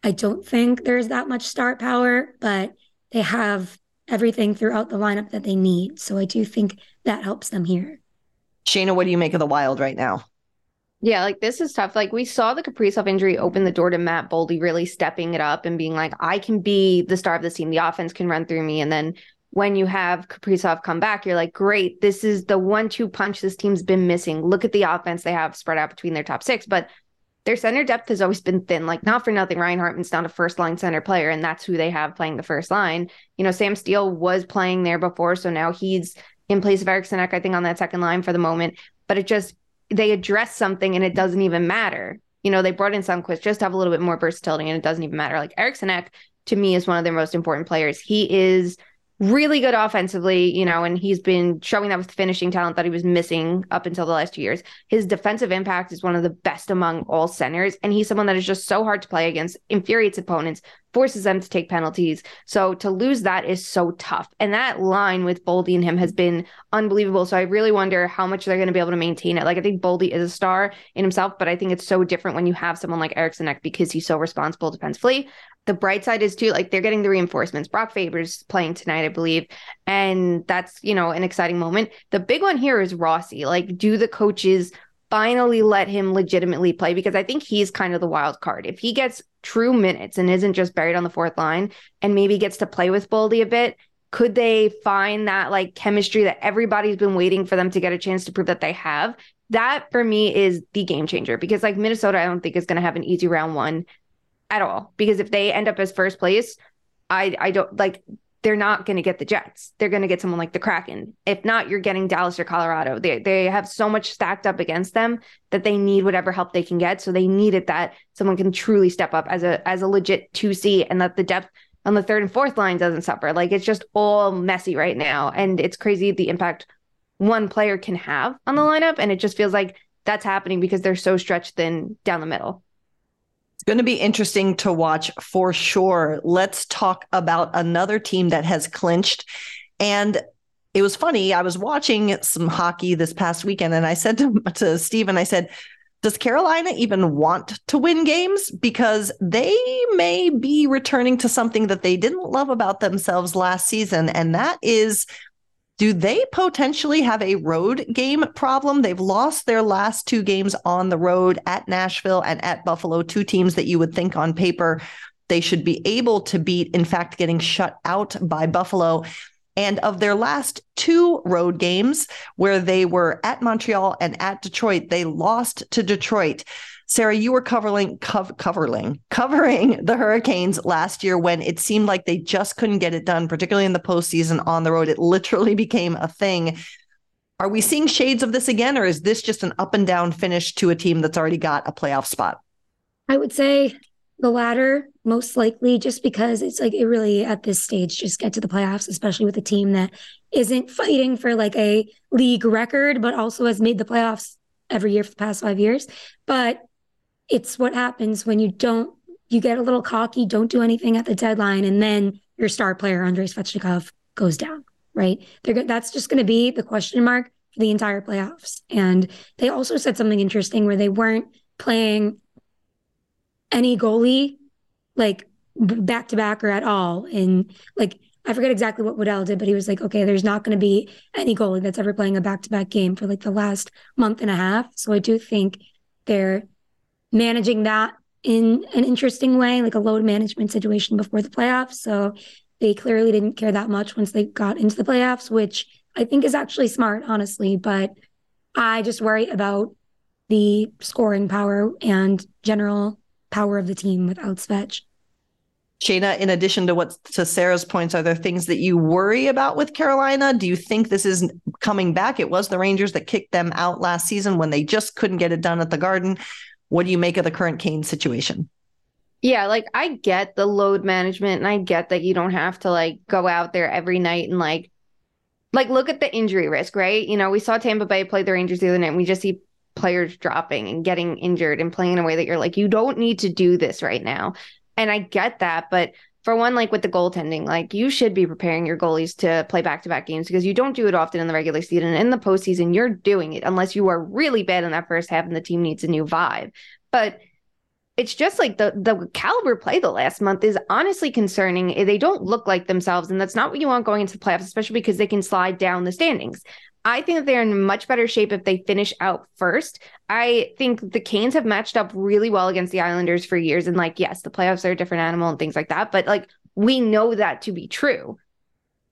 I don't think there's that much star power, but they have everything throughout the lineup that they need. So I do think that helps them here. Shayna, what do you make of the Wild right now? Yeah, like this is tough. Like we saw the Kaprizov injury open the door to Matt Boldy really stepping it up and being like, I can be the star of this team. The offense can run through me. And then when you have Kaprizov come back, you're like, great, this is the one two punch this team's been missing. Look at the offense they have spread out between their top six, but their center depth has always been thin. Like, not for nothing, Ryan Hartman's not a first-line center player, and that's who they have playing the first line. You know, Sam Steele was playing there before, so now he's in place of Eriksson Ek, I think, on that second line for the moment. But it just, they address something, and it doesn't even matter. You know, they brought in Sundquist just to have a little bit more versatility, and it doesn't even matter. Like, Eriksson Ek, to me, is one of their most important players. He is really good offensively, you know, and he's been showing that with finishing talent that he was missing up until the last two years. His defensive impact is one of the best among all centers, and he's someone that is just so hard to play against, infuriates opponents, forces them to take penalties. So to lose that is so tough. And that line with Boldy and him has been unbelievable. So I really wonder how much they're going to be able to maintain it. Like, I think Boldy is a star in himself, but I think it's so different when you have someone like Eriksson Ek because he's so responsible defensively. The bright side is, too, like, they're getting the reinforcements. Brock Faber's playing tonight, I believe, and that's, you know, an exciting moment. The big one here is Rossi. Like, do the coaches finally let him legitimately play? Because I think he's kind of the wild card. If he gets true minutes and isn't just buried on the fourth line and maybe gets to play with Boldy a bit? Could they find that like chemistry that everybody's been waiting for them to get a chance to prove that they have? That for me is the game changer, because like Minnesota, I don't think is going to have an easy round one at all, because if they end up as first place, I, I don't like, they're not going to get the Jets. They're going to get someone like the Kraken. If not, you're getting Dallas or Colorado. They they have so much stacked up against them that they need whatever help they can get. So they needed that someone can truly step up as a as a legit two C, and that the depth on the third and fourth line doesn't suffer. Like, it's just all messy right now. And it's crazy the impact one player can have on the lineup. And it just feels like that's happening because they're so stretched thin down the middle. Going to be interesting to watch for sure. Let's talk about another team that has clinched. And it was funny, I was watching some hockey this past weekend, and I said to, to Steven, I said, does Carolina even want to win games? Because they may be returning to something that they didn't love about themselves last season. And that is, do they potentially have a road game problem? They've lost their last two games on the road, at Nashville and at Buffalo, two teams that you would think on paper they should be able to beat, in fact, getting shut out by Buffalo. And of their last two road games, where they were at Montreal and at Detroit, they lost to Detroit. Sarah, you were covering, cov- covering, covering the Hurricanes last year when it seemed like they just couldn't get it done, particularly in the postseason on the road. It literally became a thing. Are we seeing shades of this again, or is this just an up and down finish to a team that's already got a playoff spot? I would say the latter, most likely, just because it's like, it really at this stage, just get to the playoffs, especially with a team that isn't fighting for like a league record, but also has made the playoffs every year for the past five years. But it's what happens when you don't, you get a little cocky, don't do anything at the deadline, and then your star player, Andrei Svechnikov, goes down, right? They're, that's just going to be the question mark for the entire playoffs. And they also said something interesting where they weren't playing any goalie, like, back-to-back or at all. And, like, I forget exactly what Waddell did, but he was like, okay, there's not going to be any goalie that's ever playing a back-to-back game for, like, the last month and a half. So I do think they're managing that in an interesting way, like a load management situation before the playoffs. So they clearly didn't care that much once they got into the playoffs, which I think is actually smart, honestly. But I just worry about the scoring power and general power of the team without Svech. Shayna, in addition to what to Sarah's points, are there things that you worry about with Carolina? Do you think this is coming back? It was the Rangers that kicked them out last season when they just couldn't get it done at the Garden. What do you make of the current Kane situation? Yeah, like, I get the load management, and I get that you don't have to like go out there every night and like, like look at the injury risk, right? You know, we saw Tampa Bay play the Rangers the other night, and we just see players dropping and getting injured and playing in a way that you're like, you don't need to do this right now. And I get that, but for one, like with the goaltending, like you should be preparing your goalies to play back-to-back games because you don't do it often in the regular season. In the postseason, you're doing it unless you are really bad in that first half and the team needs a new vibe. But it's just like the the caliber play the last month is honestly concerning. They don't look like themselves, and that's not what you want going into the playoffs, especially because they can slide down the standings. I think that they're in much better shape if they finish out first. I think the Canes have matched up really well against the Islanders for years. And like, yes, the playoffs are a different animal and things like that. But like, we know that to be true.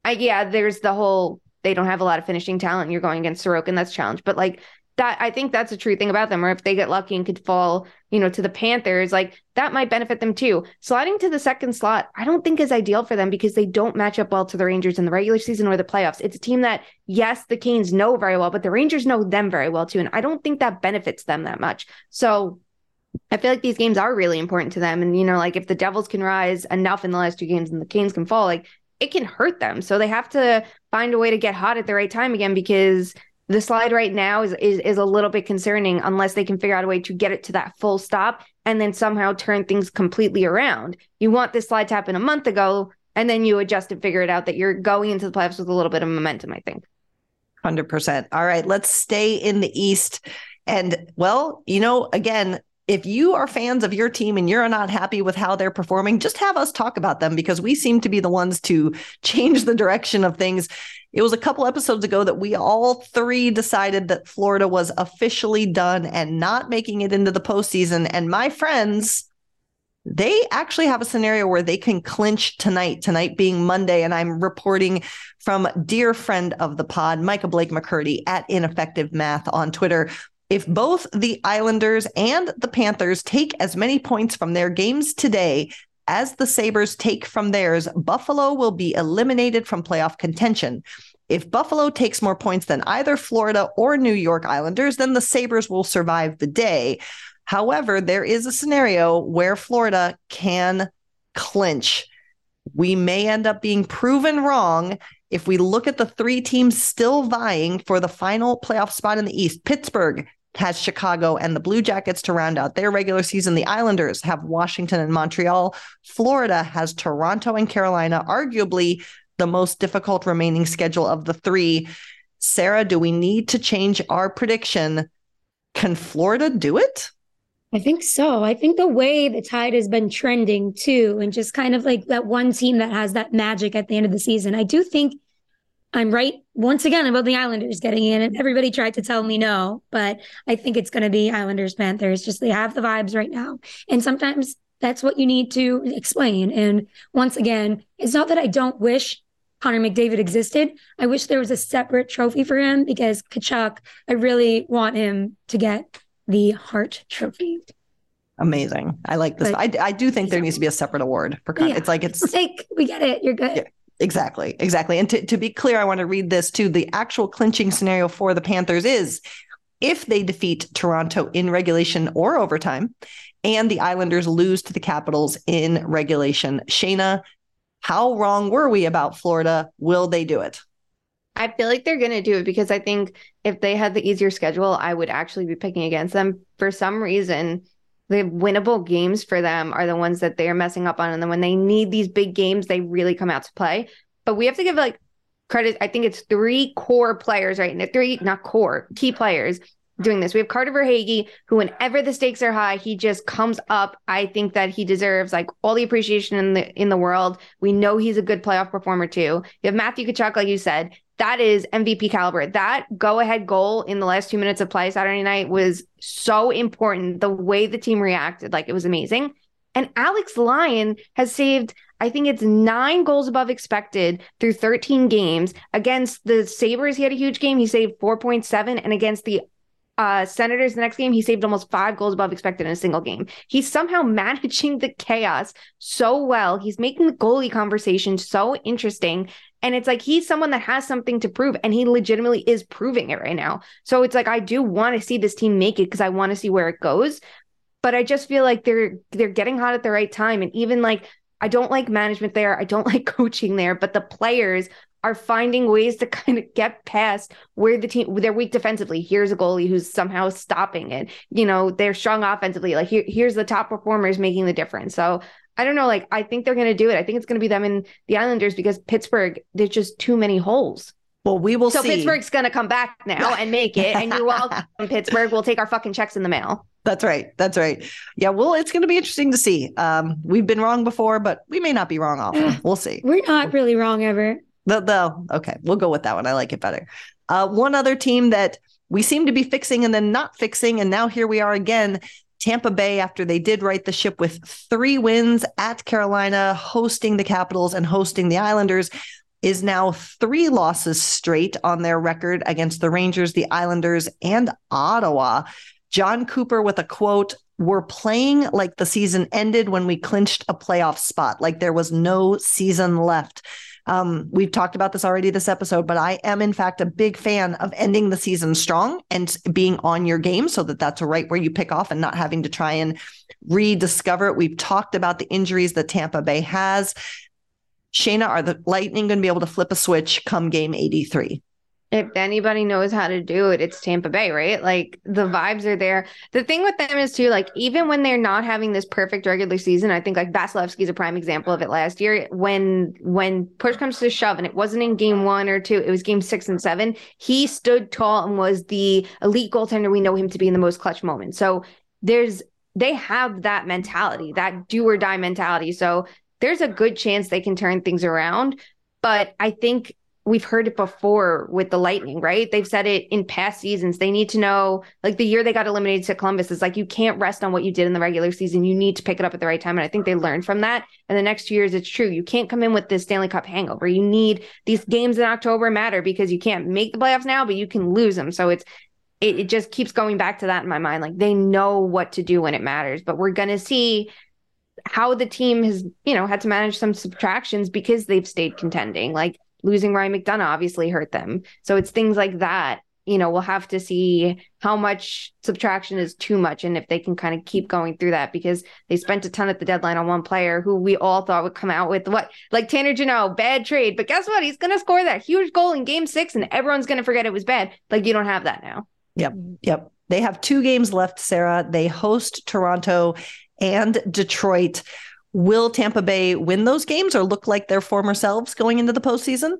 I, yeah, there's the whole, they don't have a lot of finishing talent. You're going against Sorokin, that's a challenge. But like that, I think that's a true thing about them. Or if they get lucky and could fall, you know, to the Panthers, like that might benefit them too. Sliding to the second slot, I don't think is ideal for them because they don't match up well to the Rangers in the regular season or the playoffs. It's a team that, yes, the Canes know very well, but the Rangers know them very well too. And I don't think that benefits them that much. So I feel like these games are really important to them. And, you know, like if the Devils can rise enough in the last two games and the Canes can fall, like it can hurt them. So they have to find a way to get hot at the right time again, because the slide right now is, is, is a little bit concerning unless they can figure out a way to get it to that full stop and then somehow turn things completely around. You want this slide to happen a month ago, and then you adjust and figure it out that you're going into the playoffs with a little bit of momentum, I think. one hundred percent. All right, let's stay in the East. And, well, you know, again, if you are fans of your team and you're not happy with how they're performing, just have us talk about them because we seem to be the ones to change the direction of things. It was a couple episodes ago that we all three decided that Florida was officially done and not making it into the postseason. And my friends, they actually have a scenario where they can clinch tonight, tonight being Monday. And I'm reporting from dear friend of the pod, Micah Blake McCurdy at Ineffective Math on Twitter. If both the Islanders and the Panthers take as many points from their games today as the Sabres take from theirs, Buffalo will be eliminated from playoff contention. If Buffalo takes more points than either Florida or New York Islanders, then the Sabres will survive the day. However, there is a scenario where Florida can clinch. We may end up being proven wrong if we look at the three teams still vying for the final playoff spot in the East. Pittsburgh has Chicago and the Blue Jackets to round out their regular season. The Islanders have Washington and Montreal. Florida has Toronto and Carolina, arguably the most difficult remaining schedule of the three. Sarah, do we need to change our prediction? Can Florida do it? I think so. I think the way the tide has been trending too, and just kind of like that one team that has that magic at the end of the season. I do think I'm right once again about the Islanders getting in, and everybody tried to tell me no, but I think it's going to be Islanders, Panthers. Just they have the vibes right now. And sometimes that's what you need to explain. And once again, it's not that I don't wish Connor McDavid existed. I wish there was a separate trophy for him because Kachuk, I really want him to get the Hart Trophy. Amazing. I like this. But, I, I do think there needs to be a separate award for Connor. Yeah. It's like, it's like, we get it. You're good. Yeah, exactly. Exactly. And to, to be clear, I want to read this too. The actual clinching scenario for the Panthers is if they defeat Toronto in regulation or overtime and the Islanders lose to the Capitals in regulation. Shayna, how wrong were we about Florida? Will they do it? I feel like they're going to do it because I think if they had the easier schedule, I would actually be picking against them. For some reason, the winnable games for them are the ones that they are messing up on. And then when they need these big games, they really come out to play. But we have to give like credit. I think it's three core players, right? And three, not core, key players doing this. We have Carter Verhaeghe, who whenever the stakes are high, he just comes up. I think that he deserves like all the appreciation in the in the world. We know he's a good playoff performer too. You have Matthew Tkachuk, like you said. That is M V P caliber. That go-ahead goal in the last two minutes of play Saturday night was so important. The way the team reacted, like it was amazing. And Alex Lyon has saved, I think it's nine goals above expected through thirteen games. Against the Sabres, he had a huge game. He saved four point seven. And against the uh, Senators, the next game, he saved almost five goals above expected in a single game. He's somehow managing the chaos so well. He's making the goalie conversation so interesting. And it's like he's someone that has something to prove, and he legitimately is proving it right now. So it's like I do want to see this team make it because I want to see where it goes. But I just feel like they're they're getting hot at the right time. And even like I don't like management there. I don't like coaching there. But the players are finding ways to kind of get past where the team, they're weak defensively. Here's a goalie who's somehow stopping it. You know, they're strong offensively. Like here, here's the top performers making the difference. So I don't know. Like, I think they're going to do it. I think it's going to be them and the Islanders because Pittsburgh, there's just too many holes. Well, we will so see. So Pittsburgh's going to come back now and make it. And you're welcome, Pittsburgh. We'll take our fucking checks in the mail. That's right. That's right. Yeah. Well, it's going to be interesting to see. Um, we've been wrong before, but we may not be wrong often. We'll see. We're not really wrong ever. Though, though, okay. We'll go with that one. I like it better. Uh, one other team that we seem to be fixing and then not fixing. And now here we are again. Tampa Bay, after they did right the ship with three wins at Carolina, hosting the Capitals and hosting the Islanders, is now three losses straight on their record against the Rangers, the Islanders, and Ottawa. John Cooper with a quote, "We're playing like the season ended when we clinched a playoff spot, like there was no season left." Um, we've talked about this already this episode, but I am, in fact, a big fan of ending the season strong and being on your game so that that's right where you pick off and not having to try and rediscover it. We've talked about the injuries that Tampa Bay has. Shayna, are the Lightning going to be able to flip a switch come game eighty-three? If anybody knows how to do it, it's Tampa Bay, right? Like the vibes are there. The thing with them is too, like even when they're not having this perfect regular season, I think like Vasilevsky's a prime example of it last year. When when push comes to shove, and it wasn't in game one or two, it was game six and seven. He stood tall and was the elite goaltender we know him to be in the most clutch moments. So there's they have that mentality, that do or die mentality. So there's a good chance they can turn things around. But I think we've heard it before with the Lightning, right? They've said it in past seasons. They need to know, like the year they got eliminated to Columbus, is like, you can't rest on what you did in the regular season. You need to pick it up at the right time. And I think they learned from that. And the next two years, it's true. You can't come in with this Stanley Cup hangover. You need these games in October matter because you can't make the playoffs now, but you can lose them. So it's, it, it just keeps going back to that in my mind. Like they know what to do when it matters, but we're going to see how the team has, you know, had to manage some subtractions because they've stayed contending. Like, losing Ryan McDonagh obviously hurt them. So it's things like that. You know, we'll have to see how much subtraction is too much and if they can kind of keep going through that, because they spent a ton at the deadline on one player who we all thought would come out with what, like Tanner Janot, bad trade. But guess what? He's going to score that huge goal in game six and everyone's going to forget it was bad. Like, you don't have that now. Yep. Yep. They have two games left, Sarah. They host Toronto and Detroit. Will Tampa Bay win those games or look like their former selves going into the postseason?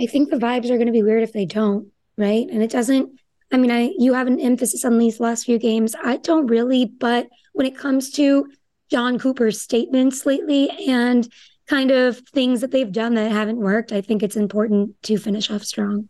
I think the vibes are going to be weird if they don't, right? And it doesn't, I mean, I you have an emphasis on these last few games. I don't really, but when it comes to John Cooper's statements lately and kind of things that they've done that haven't worked, I think it's important to finish off strong.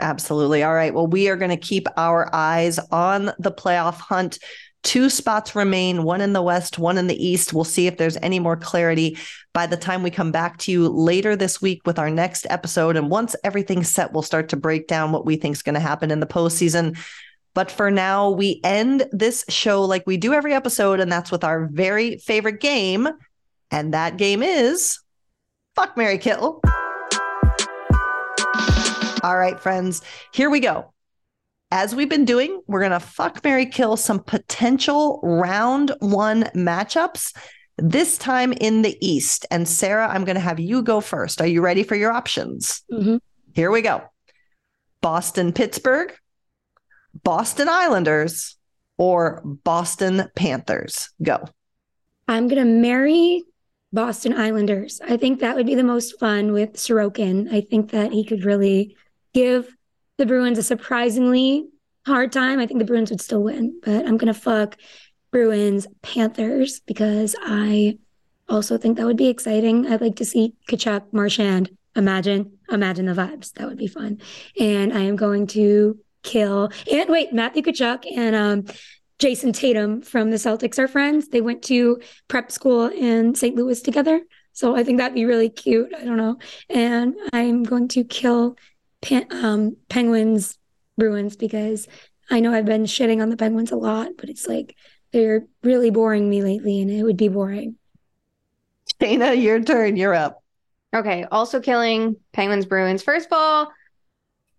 Absolutely. All right. Well, we are going to keep our eyes on the playoff hunt. Two spots remain, one in the West, one in the East. We'll see if there's any more clarity by the time we come back to you later this week with our next episode. And once everything's set, we'll start to break down what we think is going to happen in the postseason. But for now, we end this show like we do every episode, and that's with our very favorite game. And that game is Fuck, Marry, Kill. All right, friends, here we go. As we've been doing, we're going to fuck, marry, kill some potential round one matchups, this time in the East. And Sarah, I'm going to have you go first. Are you ready for your options? Mm-hmm. Here we go. Boston, Pittsburgh, Boston Islanders, or Boston Panthers. Go. I'm going to marry Boston Islanders. I think that would be the most fun with Sorokin. I think that he could really give the Bruins a surprisingly hard time. I think the Bruins would still win, but I'm going to fuck Bruins Panthers because I also think that would be exciting. I'd like to see Kachuk, Marchand. Imagine, imagine the vibes. That would be fun. And I am going to kill, and wait, Matthew Kachuk and um, Jason Tatum from the Celtics are friends. They went to prep school in Saint Louis together. So I think that'd be really cute. I don't know. And I'm going to kill Pen- um, Penguins, Bruins, because I know I've been shitting on the Penguins a lot, but it's like they're really boring me lately, and it would be boring. Shayna, your turn. You're up. Okay. Also killing Penguins, Bruins. First of all,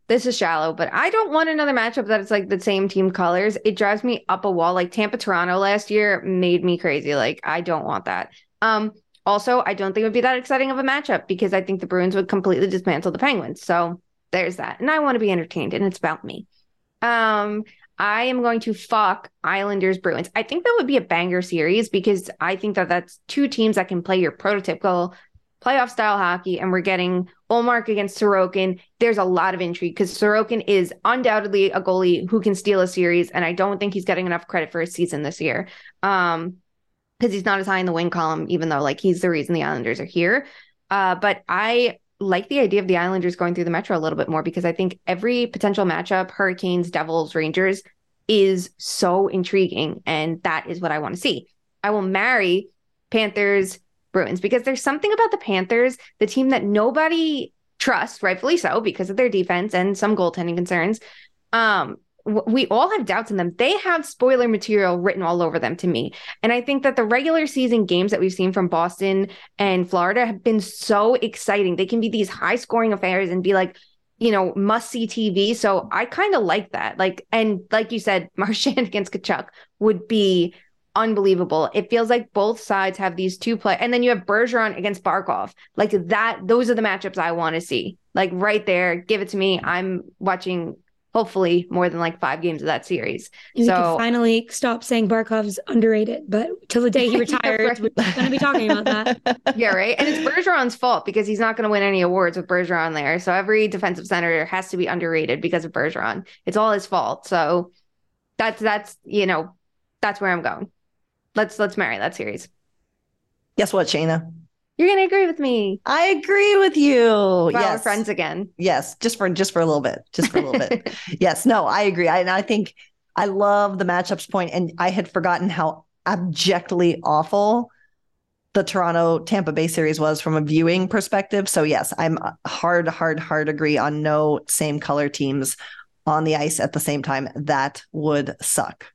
this is shallow, but I don't want another matchup that's like the same team colors. It drives me up a wall. Like Tampa, Toronto last year made me crazy. Like, I don't want that. Um, also, I don't think it would be that exciting of a matchup because I think the Bruins would completely dismantle the Penguins. So there's that. And I want to be entertained, and it's about me. Um, I am going to fuck Islanders Bruins. I think that would be a banger series because I think that that's two teams that can play your prototypical playoff style hockey. And we're getting Ullmark against Sorokin. There's a lot of intrigue because Sorokin is undoubtedly a goalie who can steal a series. And I don't think he's getting enough credit for his season this year. Um, cause he's not as high in the win column, even though like he's the reason the Islanders are here. Uh, but I, like the idea of the Islanders going through the Metro a little bit more because I think every potential matchup, Hurricanes, Devils, Rangers, is so intriguing. And that is what I want to see. I will marry Panthers, Bruins, because there's something about the Panthers, the team that nobody trusts, rightfully so, because of their defense and some goaltending concerns. Um, we all have doubts in them. They have spoiler material written all over them to me. And I think that the regular season games that we've seen from Boston and Florida have been so exciting. They can be these high scoring affairs and be like, you know, must see T V. So I kind of like that. Like, and like you said, Marchand against Kachuk would be unbelievable. It feels like both sides have these two play. And then you have Bergeron against Barkov. Like that, those are the matchups I want to see. Like right there, give it to me. I'm watching hopefully more than like five games of that series. And so we can finally stop saying Barkov's underrated, but till the day he retires, yeah, right. We're going to be talking about that. Yeah, right. And it's Bergeron's fault because he's not going to win any awards with Bergeron there. So every defensive center has to be underrated because of Bergeron. It's all his fault. So that's, that's, you know, that's where I'm going. Let's, let's marry that series. Guess what, Shayna? You're going to agree with me. I agree with you. We're yes. We're friends again. Yes. Just for, just for a little bit, just for a little bit. Yes. No, I agree. I, and I think I love the matchups point, and I had forgotten how abjectly awful the Toronto Tampa Bay series was from a viewing perspective. So yes, I'm hard, hard, hard agree on no same color teams on the ice at the same time. That would suck.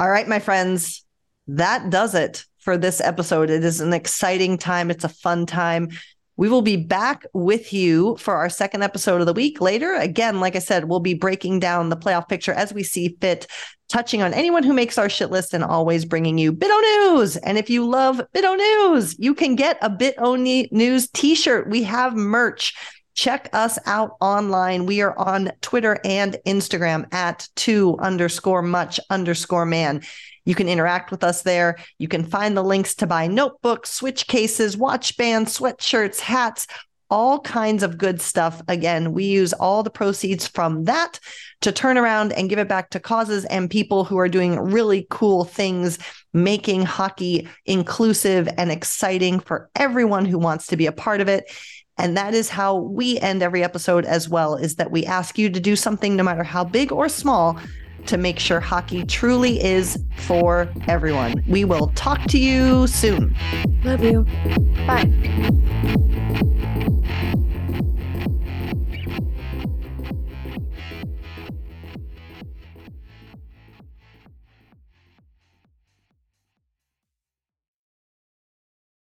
All right, my friends, that does it for this episode. It is an exciting time. It's a fun time. We will be back with you for our second episode of the week later. Again, like I said, we'll be breaking down the playoff picture as we see fit, touching on anyone who makes our shit list, and always bringing you Bit O News. And if you love Bit O News, you can get a Bit O News t-shirt. We have merch. Check us out online. We are on Twitter and Instagram at two underscore much underscore man. You can interact with us there. You can find the links to buy notebooks, switch cases, watch bands, sweatshirts, hats, all kinds of good stuff. Again, we use all the proceeds from that to turn around and give it back to causes and people who are doing really cool things, making hockey inclusive and exciting for everyone who wants to be a part of it. And that is how we end every episode as well, is that we ask you to do something, no matter how big or small, to make sure hockey truly is for everyone. We will talk to you soon. Love you. Bye.